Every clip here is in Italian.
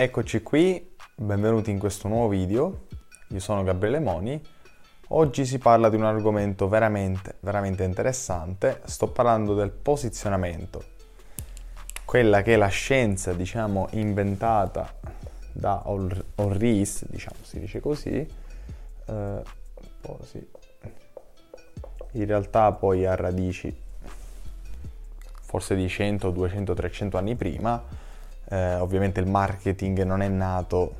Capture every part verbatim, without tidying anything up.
Eccoci qui, benvenuti in questo nuovo video. Io sono Gabriele Money. Oggi si parla di un argomento veramente, veramente interessante. Sto parlando del posizionamento, quella che è la scienza, diciamo, inventata da Al Ries, diciamo, si dice così. Eh, posi. In realtà poi ha radici forse di cento, duecento, trecento anni prima. Eh, ovviamente il marketing non è nato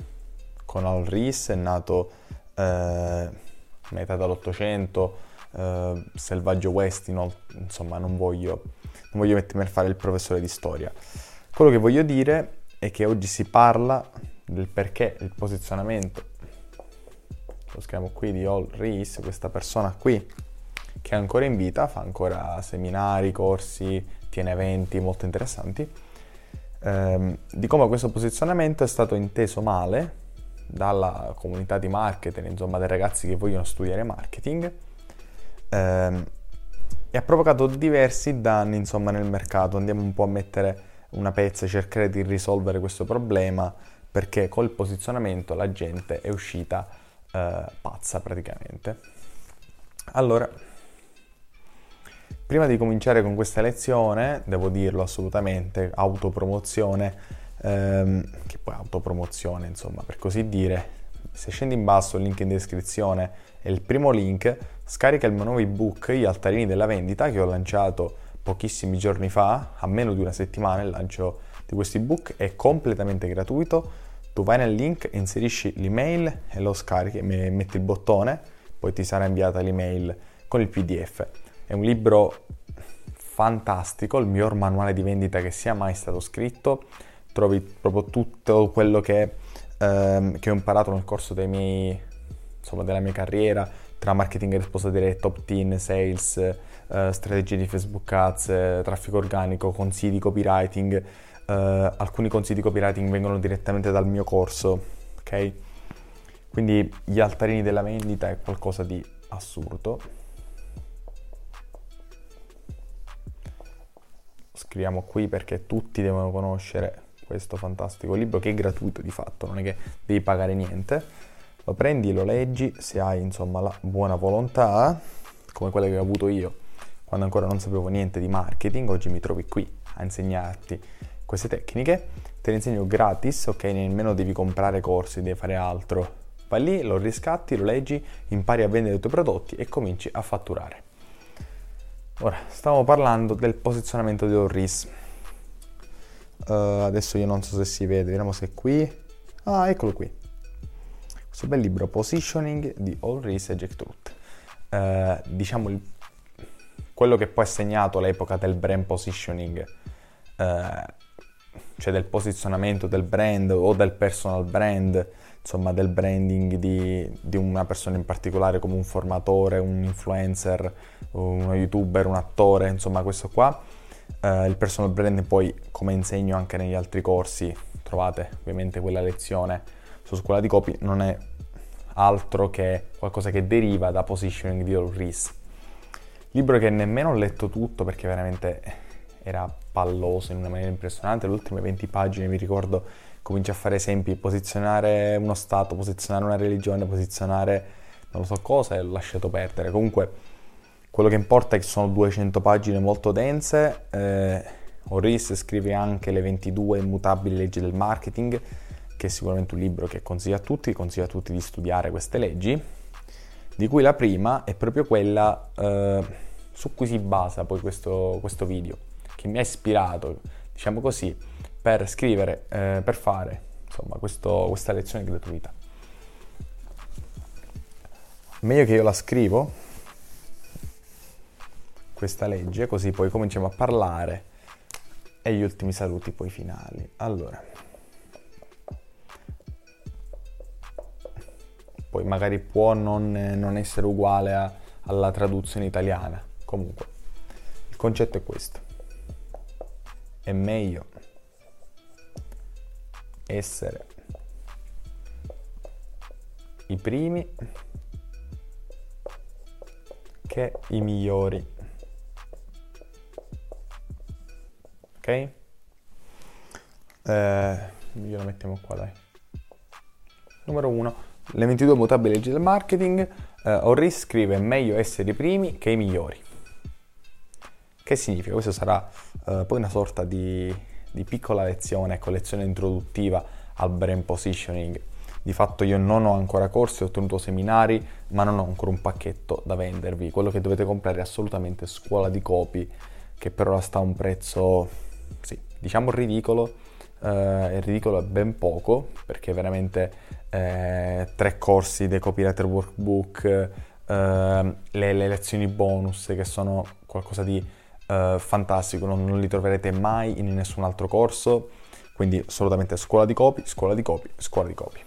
con Al Ries, è nato eh, metà dall'Ottocento, eh, selvaggio West, no, insomma non voglio, non voglio mettermi a fare il professore di storia. Quello che voglio dire è che oggi si parla del perché il posizionamento, lo scriviamo qui, di Al Ries, questa persona qui che è ancora in vita, fa ancora seminari, corsi, tiene eventi molto interessanti, ehm, di come questo posizionamento è stato inteso male dalla comunità di marketing, insomma dai ragazzi che vogliono studiare marketing, ehm, e ha provocato diversi danni, insomma, nel mercato. Andiamo un po' a mettere una pezza e cercare di risolvere questo problema, perché col posizionamento la gente è uscita eh, pazza praticamente. Allora, prima di cominciare con questa lezione, devo dirlo assolutamente, autopromozione, ehm, che poi autopromozione, insomma, per così dire, se scendi in basso il link in descrizione è il primo link, scarica il mio nuovo ebook Gli Altarini della Vendita, che ho lanciato pochissimi giorni fa, a meno di una settimana il lancio di questo ebook, è completamente gratuito. Tu vai nel link, inserisci l'email e lo scarichi, metti il bottone, poi ti sarà inviata l'email con il P D F. È un libro fantastico, il miglior manuale di vendita che sia mai stato scritto. Trovi proprio tutto quello che, ehm, che ho imparato nel corso dei miei, insomma, della mia carriera, tra marketing e risposta diretta, opt-in, sales, eh, strategie di Facebook Ads, eh, traffico organico, consigli di copywriting. Eh, alcuni consigli di copywriting vengono direttamente dal mio corso, ok? Quindi Gli Altarini della Vendita è qualcosa di assurdo. Scriviamo qui perché tutti devono conoscere questo fantastico libro, che è gratuito di fatto, non è che devi pagare niente. Lo prendi, lo leggi, se hai, insomma, la buona volontà, come quella che ho avuto io quando ancora non sapevo niente di marketing. Oggi mi trovi qui a insegnarti queste tecniche, te le insegno gratis, ok? Nemmeno devi comprare corsi, devi fare altro. Vai lì, lo riscatti, lo leggi, impari a vendere i tuoi prodotti e cominci a fatturare. Ora, stavo parlando del posizionamento di Al Ries. Uh, adesso io non so se si vede, vediamo se è qui. Ah, eccolo qui. Questo bel libro, Positioning, di Al Ries e Jack Trout. Uh, diciamo, il, quello che poi ha segnato l'epoca del brand positioning, uh, cioè del posizionamento del brand o del personal brand, insomma del branding di, di una persona in particolare, come un formatore, un influencer, uno youtuber, un attore, insomma questo qua. Eh, il personal brand poi, come insegno anche negli altri corsi, trovate ovviamente quella lezione su Scuola di Copy, non è altro che qualcosa che deriva da Positioning di Al Ries. Libro che nemmeno ho letto tutto perché veramente era palloso in una maniera impressionante. Le ultime venti pagine, mi ricordo, comincia a fare esempi, posizionare uno stato, posizionare una religione, posizionare non lo so cosa, e l'ho lasciato perdere. Comunque quello che importa è che sono duecento pagine molto dense. eh, Al Ries scrive anche Le ventidue immutabili leggi del marketing, che è sicuramente un libro che consiglio a tutti, consiglio a tutti di studiare queste leggi, di cui la prima è proprio quella eh, su cui si basa poi questo, questo video, che mi ha ispirato, diciamo così, per scrivere, eh, per fare, insomma, questo, questa lezione gratuita. Meglio che io la scrivo, questa legge, così poi cominciamo a parlare e gli ultimi saluti poi finali. Allora, poi magari può non, non essere uguale a, alla traduzione italiana, comunque il concetto è questo: è meglio essere i primi che i migliori, ok? Eh, glielo mettiamo qua, dai. Numero uno, le ventidue immutabili leggi del marketing. eh, Al Ries scrive: meglio essere i primi che i migliori. Che significa? Questo sarà eh, poi una sorta di, di piccola lezione, ecco, lezione introduttiva al brand positioning. Di fatto io non ho ancora corsi, ho ottenuto seminari, ma non ho ancora un pacchetto da vendervi. Quello che dovete comprare è assolutamente Scuola di Copy, che per ora sta a un prezzo, sì, diciamo ridicolo. Eh, il ridicolo è ben poco, perché veramente eh, tre corsi dei Copywriter Workbook, eh, le, le lezioni bonus, che sono qualcosa di eh, fantastico, non, non li troverete mai in nessun altro corso. Quindi assolutamente Scuola di Copy, Scuola di Copy, Scuola di Copy.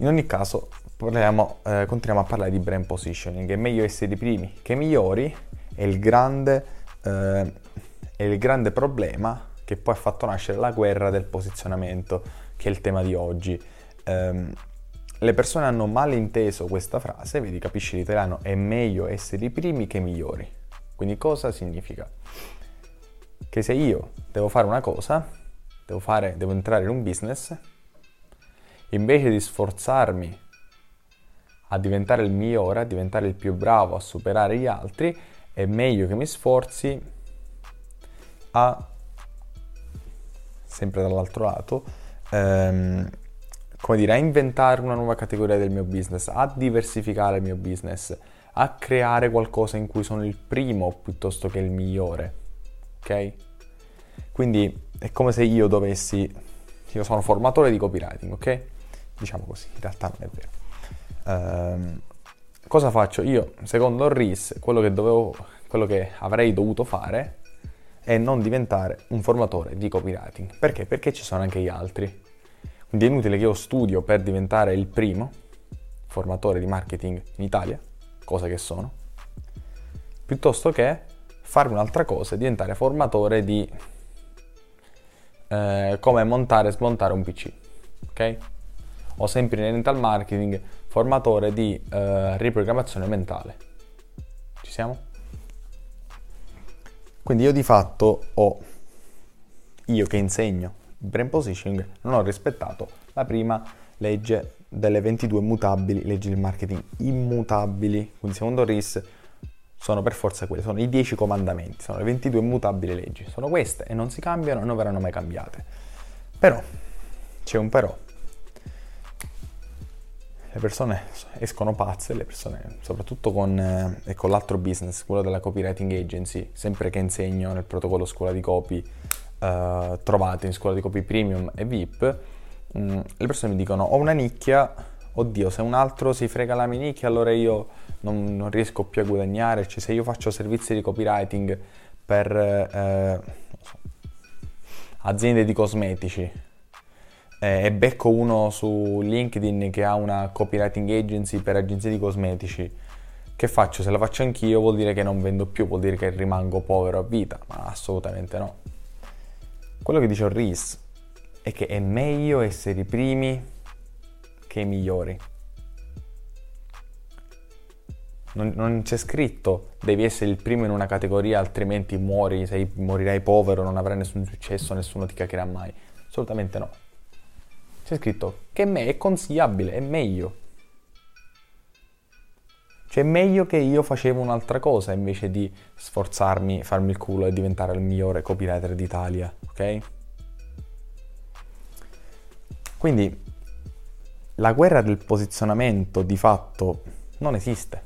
In ogni caso parliamo, eh, continuiamo a parlare di brand positioning. È meglio essere i primi che i migliori è il grande, eh, è il grande problema che poi ha fatto nascere la guerra del posizionamento, che è il tema di oggi. Eh, le persone hanno malinteso questa frase, vedi, capisci l'italiano, è meglio essere i primi che i migliori. Quindi cosa significa? Che se io devo fare una cosa, devo, fare, devo entrare in un business, invece di sforzarmi a diventare il migliore, a diventare il più bravo, a superare gli altri, è meglio che mi sforzi a, sempre dall'altro lato, ehm, come dire, a inventare una nuova categoria del mio business, a diversificare il mio business, a creare qualcosa in cui sono il primo piuttosto che il migliore, ok? Quindi è come se io dovessi, io sono formatore di copywriting, ok? Diciamo così, in realtà non è vero. Ehm, cosa faccio? Io, secondo Al Ries, quello che dovevo, quello che avrei dovuto fare è non diventare un formatore di copywriting. Perché? Perché ci sono anche gli altri. Quindi è inutile che io studio per diventare il primo formatore di marketing in Italia, cosa che sono, piuttosto che fare un'altra cosa e diventare formatore di eh, come montare e smontare un P C, ok? O sempre inerente al marketing, formatore di eh, riprogrammazione mentale. Ci siamo? Quindi io di fatto ho, io che insegno brand positioning, non ho rispettato la prima legge delle ventidue immutabili leggi del marketing. Immutabili, quindi secondo Ries sono per forza quelle, sono i dieci comandamenti, sono le ventidue immutabili leggi, sono queste e non si cambiano e non verranno mai cambiate. Però, c'è un però, le persone escono pazze, le persone, soprattutto con, eh, e con l'altro business, quello della copywriting agency, sempre che insegno nel protocollo Scuola di Copy, eh, trovate in Scuola di Copy Premium e V I P, mh, le persone mi dicono: ho una nicchia, oddio, se un altro si frega la mia nicchia allora io non, non riesco più a guadagnare, cioè se io faccio servizi di copywriting per eh, non so, aziende di cosmetici, e becco uno su LinkedIn che ha una copywriting agency per agenzie di cosmetici, che faccio? Se la faccio anch'io vuol dire che non vendo più, vuol dire che rimango povero a vita? Ma assolutamente no. Quello che dice Al Ries è che è meglio essere i primi che i migliori. Non, non c'è scritto devi essere il primo in una categoria altrimenti muori, sei, morirai povero, non avrai nessun successo, nessuno ti caccherà mai. Assolutamente no. C'è scritto che me è consigliabile, è meglio. Cioè è meglio che io facevo un'altra cosa invece di sforzarmi, farmi il culo e diventare il migliore copywriter d'Italia, ok? Quindi la guerra del posizionamento di fatto non esiste.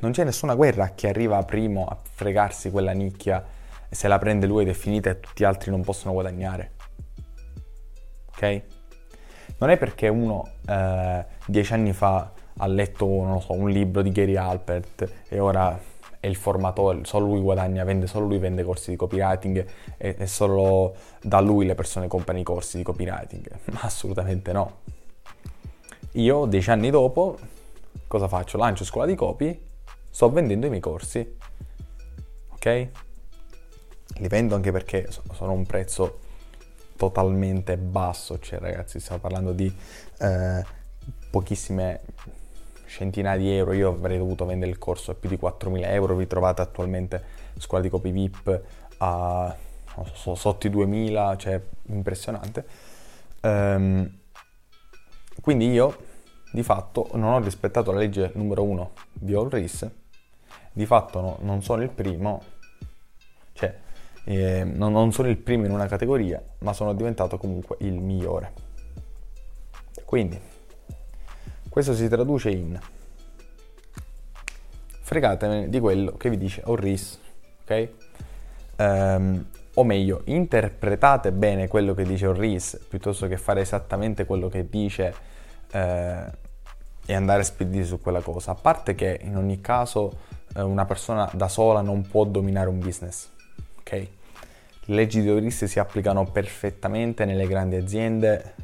Non c'è nessuna guerra a chi arriva primo a fregarsi quella nicchia e se la prende lui ed è finita e tutti gli altri non possono guadagnare, ok? Non è perché uno eh, dieci anni fa ha letto, non so, un libro di Gary Halbert e ora è il formatore, solo lui guadagna, vende, solo lui vende corsi di copywriting e, e solo da lui le persone comprano i corsi di copywriting. Ma assolutamente no. Io dieci anni dopo cosa faccio? Lancio Scuola di Copy, sto vendendo i miei corsi, ok? Li vendo anche perché sono un prezzo totalmente basso, cioè ragazzi stiamo parlando di eh, pochissime centinaia di euro. Io avrei dovuto vendere il corso a più di quattromila euro, vi trovate attualmente Scuola di Copy V I P a, so, sotto i duemila, cioè impressionante. Ehm, quindi io di fatto non ho rispettato la legge numero uno di Al Ries, di fatto no, non sono il primo, cioè eh, non, non sono il primo in una categoria, ma sono diventato comunque il migliore. Quindi questo si traduce in: fregatene di quello che vi dice Al Ries, ok? Um, o meglio, interpretate bene quello che dice Al Ries, piuttosto che fare esattamente quello che dice Eh, e andare a spedire su quella cosa. A parte che in ogni caso eh, una persona da sola non può dominare un business, ok? Le leggi di Al Ries si applicano perfettamente nelle grandi aziende,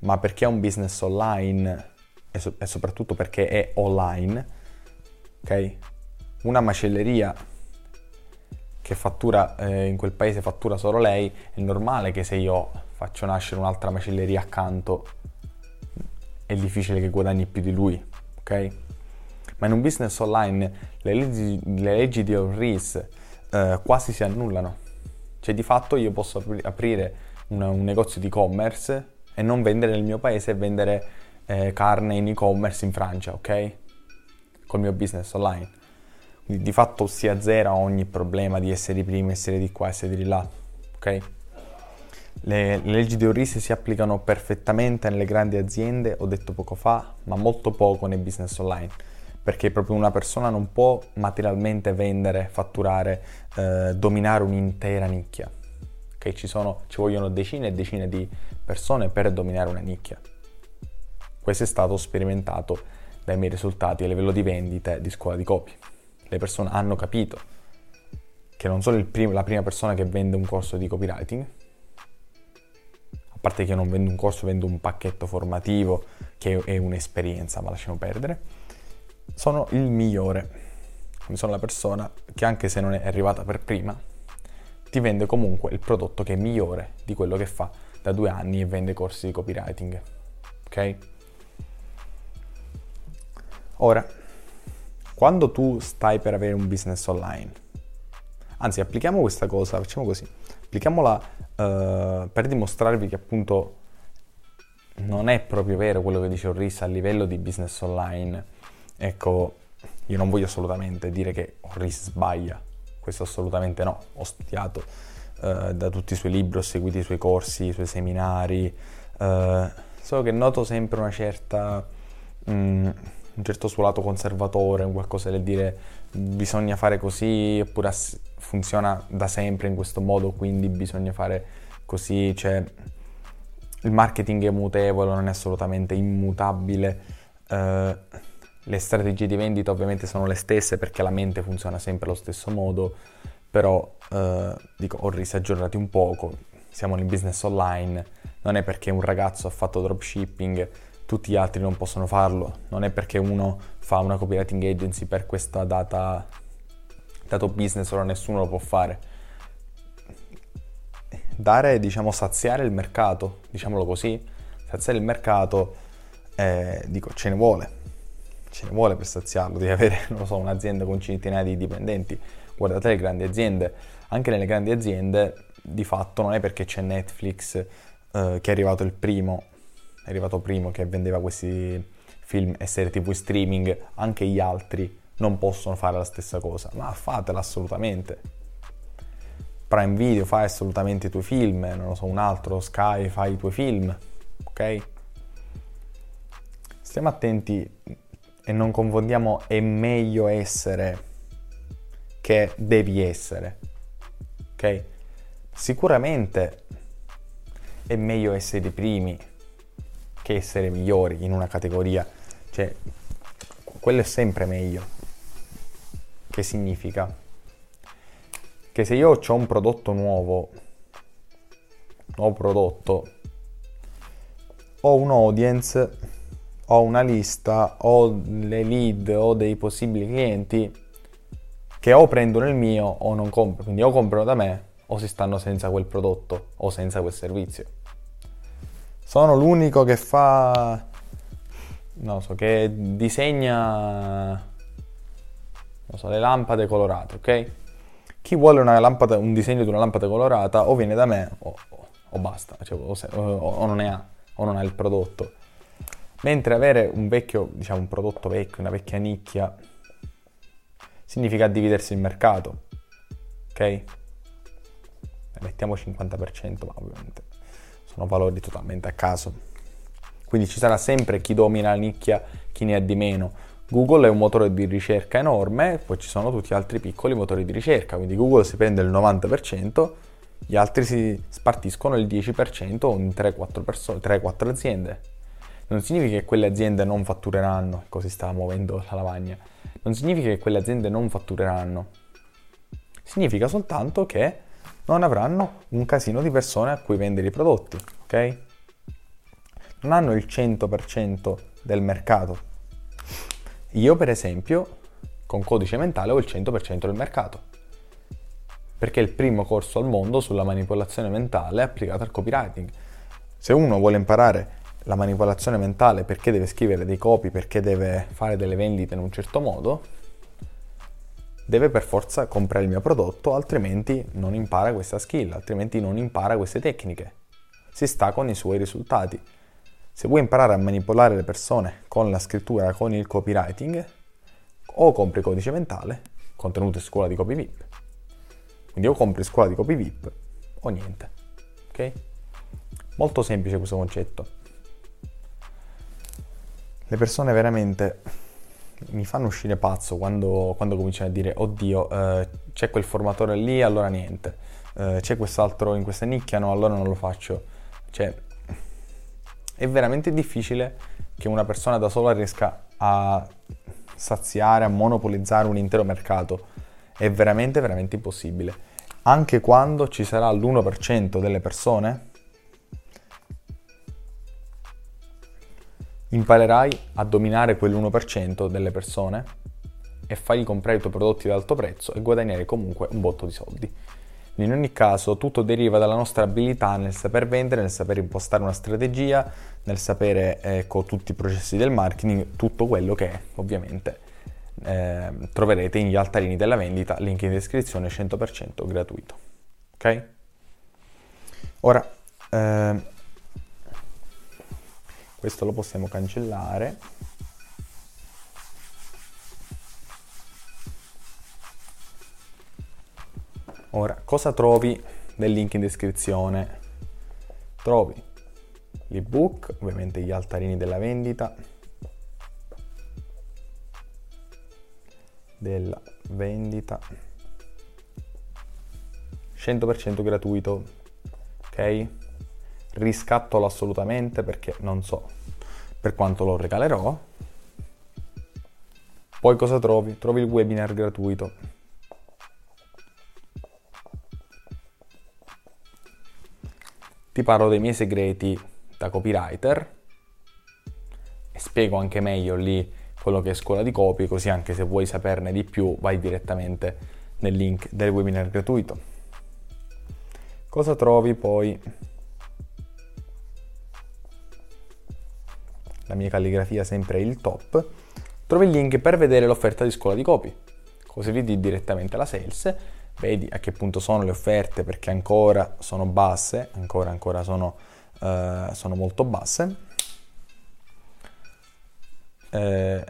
ma perché è un business online e, so- e soprattutto perché è online, ok? Una macelleria che fattura eh, in quel paese fattura solo lei, è normale che se io faccio nascere un'altra macelleria accanto è difficile che guadagni più di lui, ok? Ma in un business online le leggi, le leggi di Al Ries eh, quasi si annullano. Cioè di fatto io posso aprire una, un negozio di e-commerce e non vendere nel mio paese e vendere eh, carne in e-commerce in Francia, ok? Col mio business online. Quindi di fatto si azzera ogni problema di essere di prima, essere di qua, essere di là, ok? Le, le leggi di Al Ries si applicano perfettamente nelle grandi aziende, ho detto poco fa, ma molto poco nei business online, perché proprio una persona non può materialmente vendere, fatturare, eh, dominare un'intera nicchia. Okay, ci sono, ci vogliono decine e decine di persone per dominare una nicchia. Questo è stato sperimentato dai miei risultati a livello di vendite di Scuola di Copy. Le persone hanno capito che non sono il prim- la prima persona che vende un corso di copywriting. A parte che io non vendo un corso, vendo un pacchetto formativo che è un'esperienza, ma lasciamo perdere. Sono il migliore, quindi sono la persona che, anche se non è arrivata per prima, ti vende comunque il prodotto che è migliore di quello che fa da due anni e vende corsi di copywriting, ok? Ora, quando tu stai per avere un business online, anzi applichiamo questa cosa, facciamo così, applichiamola Uh, per dimostrarvi che appunto non è proprio vero quello che dice Al Ries a livello di business online. Ecco, io non voglio assolutamente dire che Al Ries sbaglia, questo assolutamente no. Ho studiato uh, da tutti i suoi libri, ho seguito i suoi corsi, i suoi seminari, uh, solo che noto sempre una certa um, un certo suo lato conservatore, un qualcosa del dire bisogna fare così, oppure ass- funziona da sempre in questo modo, quindi bisogna fare così. Cioè il marketing è mutevole, non è assolutamente immutabile, eh, le strategie di vendita ovviamente sono le stesse perché la mente funziona sempre allo stesso modo, però eh, dico, ho risaggiornati un poco, siamo nel business online, non è perché un ragazzo ha fatto dropshipping tutti gli altri non possono farlo, non è perché uno fa una copywriting agency per questa data dato business, ora nessuno lo può fare. Dare, diciamo, saziare il mercato, diciamolo così, saziare il mercato, eh, dico, ce ne vuole, ce ne vuole per saziarlo, devi avere, non lo so, un'azienda con centinaia di dipendenti. Guardate le grandi aziende, anche nelle grandi aziende, di fatto non è perché c'è Netflix eh, che è arrivato il primo, è arrivato primo che vendeva questi film e serie tv streaming, anche gli altri non possono fare la stessa cosa, ma fatela assolutamente. Prime Video, fai assolutamente i tuoi film, non lo so, un altro, Sky, fai i tuoi film, ok? Stiamo attenti e non confondiamo è meglio essere che devi essere, ok? Sicuramente è meglio essere i primi che essere migliori in una categoria, cioè quello è sempre meglio. Che significa che se io ho un prodotto nuovo, nuovo prodotto, ho un audience, ho una lista, ho le lead, ho dei possibili clienti che o prendono il mio o non comprano, quindi o comprano da me o si stanno senza quel prodotto o senza quel servizio. Sono l'unico che fa, non so, che disegna, non so, le lampade colorate, ok? chi vuole una lampada, un disegno di una lampada colorata o viene da me o, o basta, cioè, o, se, o, o non ne ha, o non ha il prodotto. Mentre avere un vecchio, diciamo un prodotto vecchio, una vecchia nicchia, significa dividersi il mercato, ok? Mettiamo cinquanta per cento, ma ovviamente sono valori totalmente a caso. Quindi ci sarà sempre chi domina la nicchia, chi ne ha di meno. Google è un motore di ricerca enorme, poi ci sono tutti gli altri piccoli motori di ricerca, quindi Google si prende il novanta per cento, gli altri si spartiscono il dieci per cento in tre quattro persone, tre quattro aziende. Non significa che quelle aziende non fattureranno, così stava muovendo la lavagna, non significa che quelle aziende non fattureranno, significa soltanto che non avranno un casino di persone a cui vendere i prodotti, ok? Non hanno il cento per cento del mercato. Io per esempio con Codice Mentale ho il cento per cento del mercato, perché è il primo corso al mondo sulla manipolazione mentale applicata al copywriting. Se uno vuole imparare la manipolazione mentale, perché deve scrivere dei copy, perché deve fare delle vendite in un certo modo, deve per forza comprare il mio prodotto, altrimenti non impara questa skill, altrimenti non impara queste tecniche. Si sta con i suoi risultati. Se vuoi imparare a manipolare le persone con la scrittura, con il copywriting, o compri Codice Mentale, contenuto in Scuola di Copy V I P. Quindi o compri Scuola di Copy V I P o niente. Ok? Molto semplice questo concetto. Le persone veramente mi fanno uscire pazzo quando, quando cominciano a dire oddio eh, c'è quel formatore lì, allora niente, eh, c'è quest'altro in questa nicchia, no, allora non lo faccio. Cioè è veramente difficile che una persona da sola riesca a saziare, a monopolizzare un intero mercato. È veramente veramente impossibile, anche quando ci sarà l'uno per cento delle persone. Imparerai a dominare quell'uno per cento delle persone e fargli comprare i tuoi prodotti ad alto prezzo e guadagnare comunque un botto di soldi. In ogni caso tutto deriva dalla nostra abilità nel saper vendere, nel saper impostare una strategia, nel sapere ecco, tutti i processi del marketing, tutto quello che ovviamente eh, troverete in Gli Altarini della Vendita, link in descrizione, cento per cento gratuito. Ok? Ora... Eh, questo lo possiamo cancellare. Ora, cosa trovi nel link in descrizione? Trovi l'ebook, ovviamente Gli Altarini della Vendita, della vendita, cento per cento gratuito, ok? Riscattalo assolutamente, perché non so per quanto lo regalerò. Poi cosa trovi? Trovi il webinar gratuito, ti parlo dei miei segreti da copywriter e spiego anche meglio lì quello che è Scuola di Copy, così anche se vuoi saperne di più vai direttamente nel link del webinar gratuito. Cosa trovi poi? La mia calligrafia sempre è il top. Trovi il link per vedere l'offerta di Scuola di Copy, così vedi direttamente la sales, vedi a che punto sono le offerte, perché ancora sono basse, ancora ancora sono, eh, sono molto basse. Eh,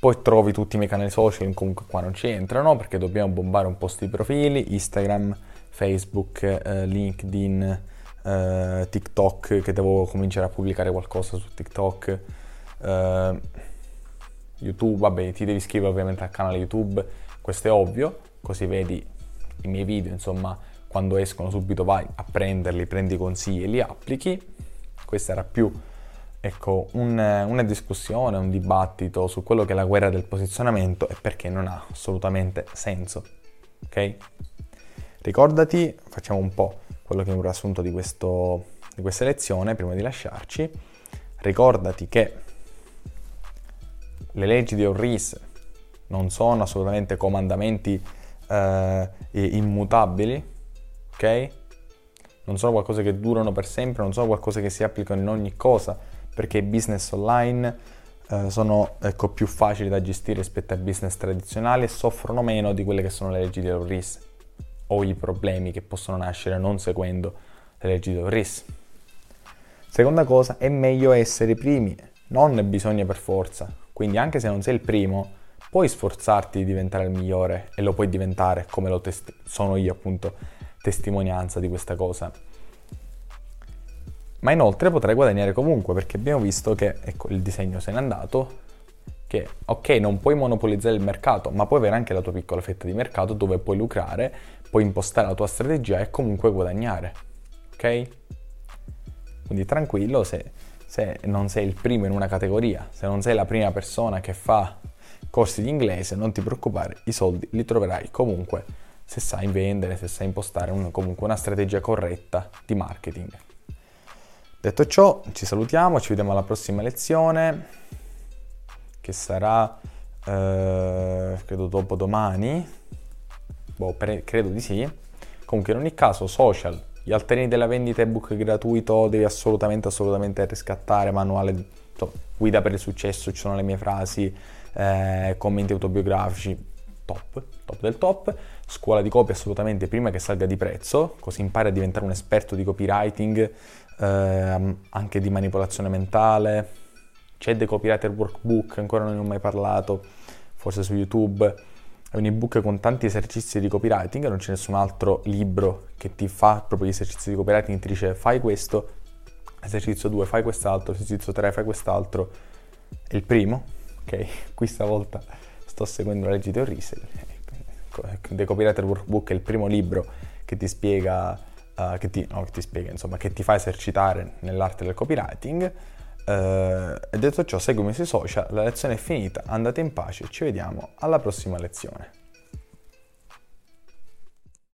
poi trovi tutti i miei canali social, comunque qua non ci entrano perché dobbiamo bombare un po' sti profili, Instagram, Facebook, eh, LinkedIn, eh, TikTok, che devo cominciare a pubblicare qualcosa su TikTok, Uh, YouTube, vabbè, ti devi iscrivere ovviamente al canale YouTube, questo è ovvio, così vedi i miei video, insomma quando escono subito vai a prenderli, prendi i consigli e li applichi. Questa era più ecco un, una discussione, un dibattito su quello che è la guerra del posizionamento e perché non ha assolutamente senso, ok? Ricordati, facciamo un po' quello che è un riassunto di, questo, di questa lezione prima di lasciarci. Ricordati che le leggi di Al Ries non sono assolutamente comandamenti eh, immutabili, ok? Non sono qualcosa che durano per sempre, non sono qualcosa che si applicano in ogni cosa, perché i business online eh, sono ecco, più facili da gestire rispetto ai business tradizionali e soffrono meno di quelle che sono le leggi di Al Ries, o i problemi che possono nascere non seguendo le leggi di Al Ries. Seconda cosa, è meglio essere primi, non bisogna per forza, quindi anche se non sei il primo puoi sforzarti di diventare il migliore e lo puoi diventare, come lo test- sono io appunto testimonianza di questa cosa. Ma inoltre potrai guadagnare comunque, perché abbiamo visto che, ecco, il disegno se n'è andato, che ok, non puoi monopolizzare il mercato, ma puoi avere anche la tua piccola fetta di mercato dove puoi lucrare, puoi impostare la tua strategia e comunque guadagnare, ok? Quindi tranquillo, se, se non sei il primo in una categoria, se non sei la prima persona che fa corsi di inglese, non ti preoccupare, i soldi li troverai comunque se sai vendere, se sai impostare un, comunque una strategia corretta di marketing. Detto ciò, ci salutiamo, ci vediamo alla prossima lezione, che sarà eh, credo dopo domani, boh, pre- credo di sì. Comunque in ogni caso, social, gli altarini della vendita, ebook gratuito, devi assolutamente assolutamente riscattare, manuale, to- guida per il successo, ci sono le mie frasi, eh, commenti autobiografici, top, top del top. Scuola di copy assolutamente prima che salga di prezzo, così impari a diventare un esperto di copywriting, Ehm, anche di manipolazione mentale. C'è The Copywriter Workbook, ancora non ne ho mai parlato, forse su YouTube, è un ebook con tanti esercizi di copywriting, non c'è nessun altro libro che ti fa proprio gli esercizi di copywriting, ti dice fai questo, esercizio due fai quest'altro, esercizio tre fai quest'altro, è il primo, ok? Qui stavolta sto seguendo la legge di Al Ries. The Copywriter Workbook è il primo libro che ti spiega Che ti, no, che ti spiega, insomma, che ti fa esercitare nell'arte del copywriting. Eh, detto ciò, seguimi sui social, la lezione è finita, andate in pace, ci vediamo alla prossima lezione.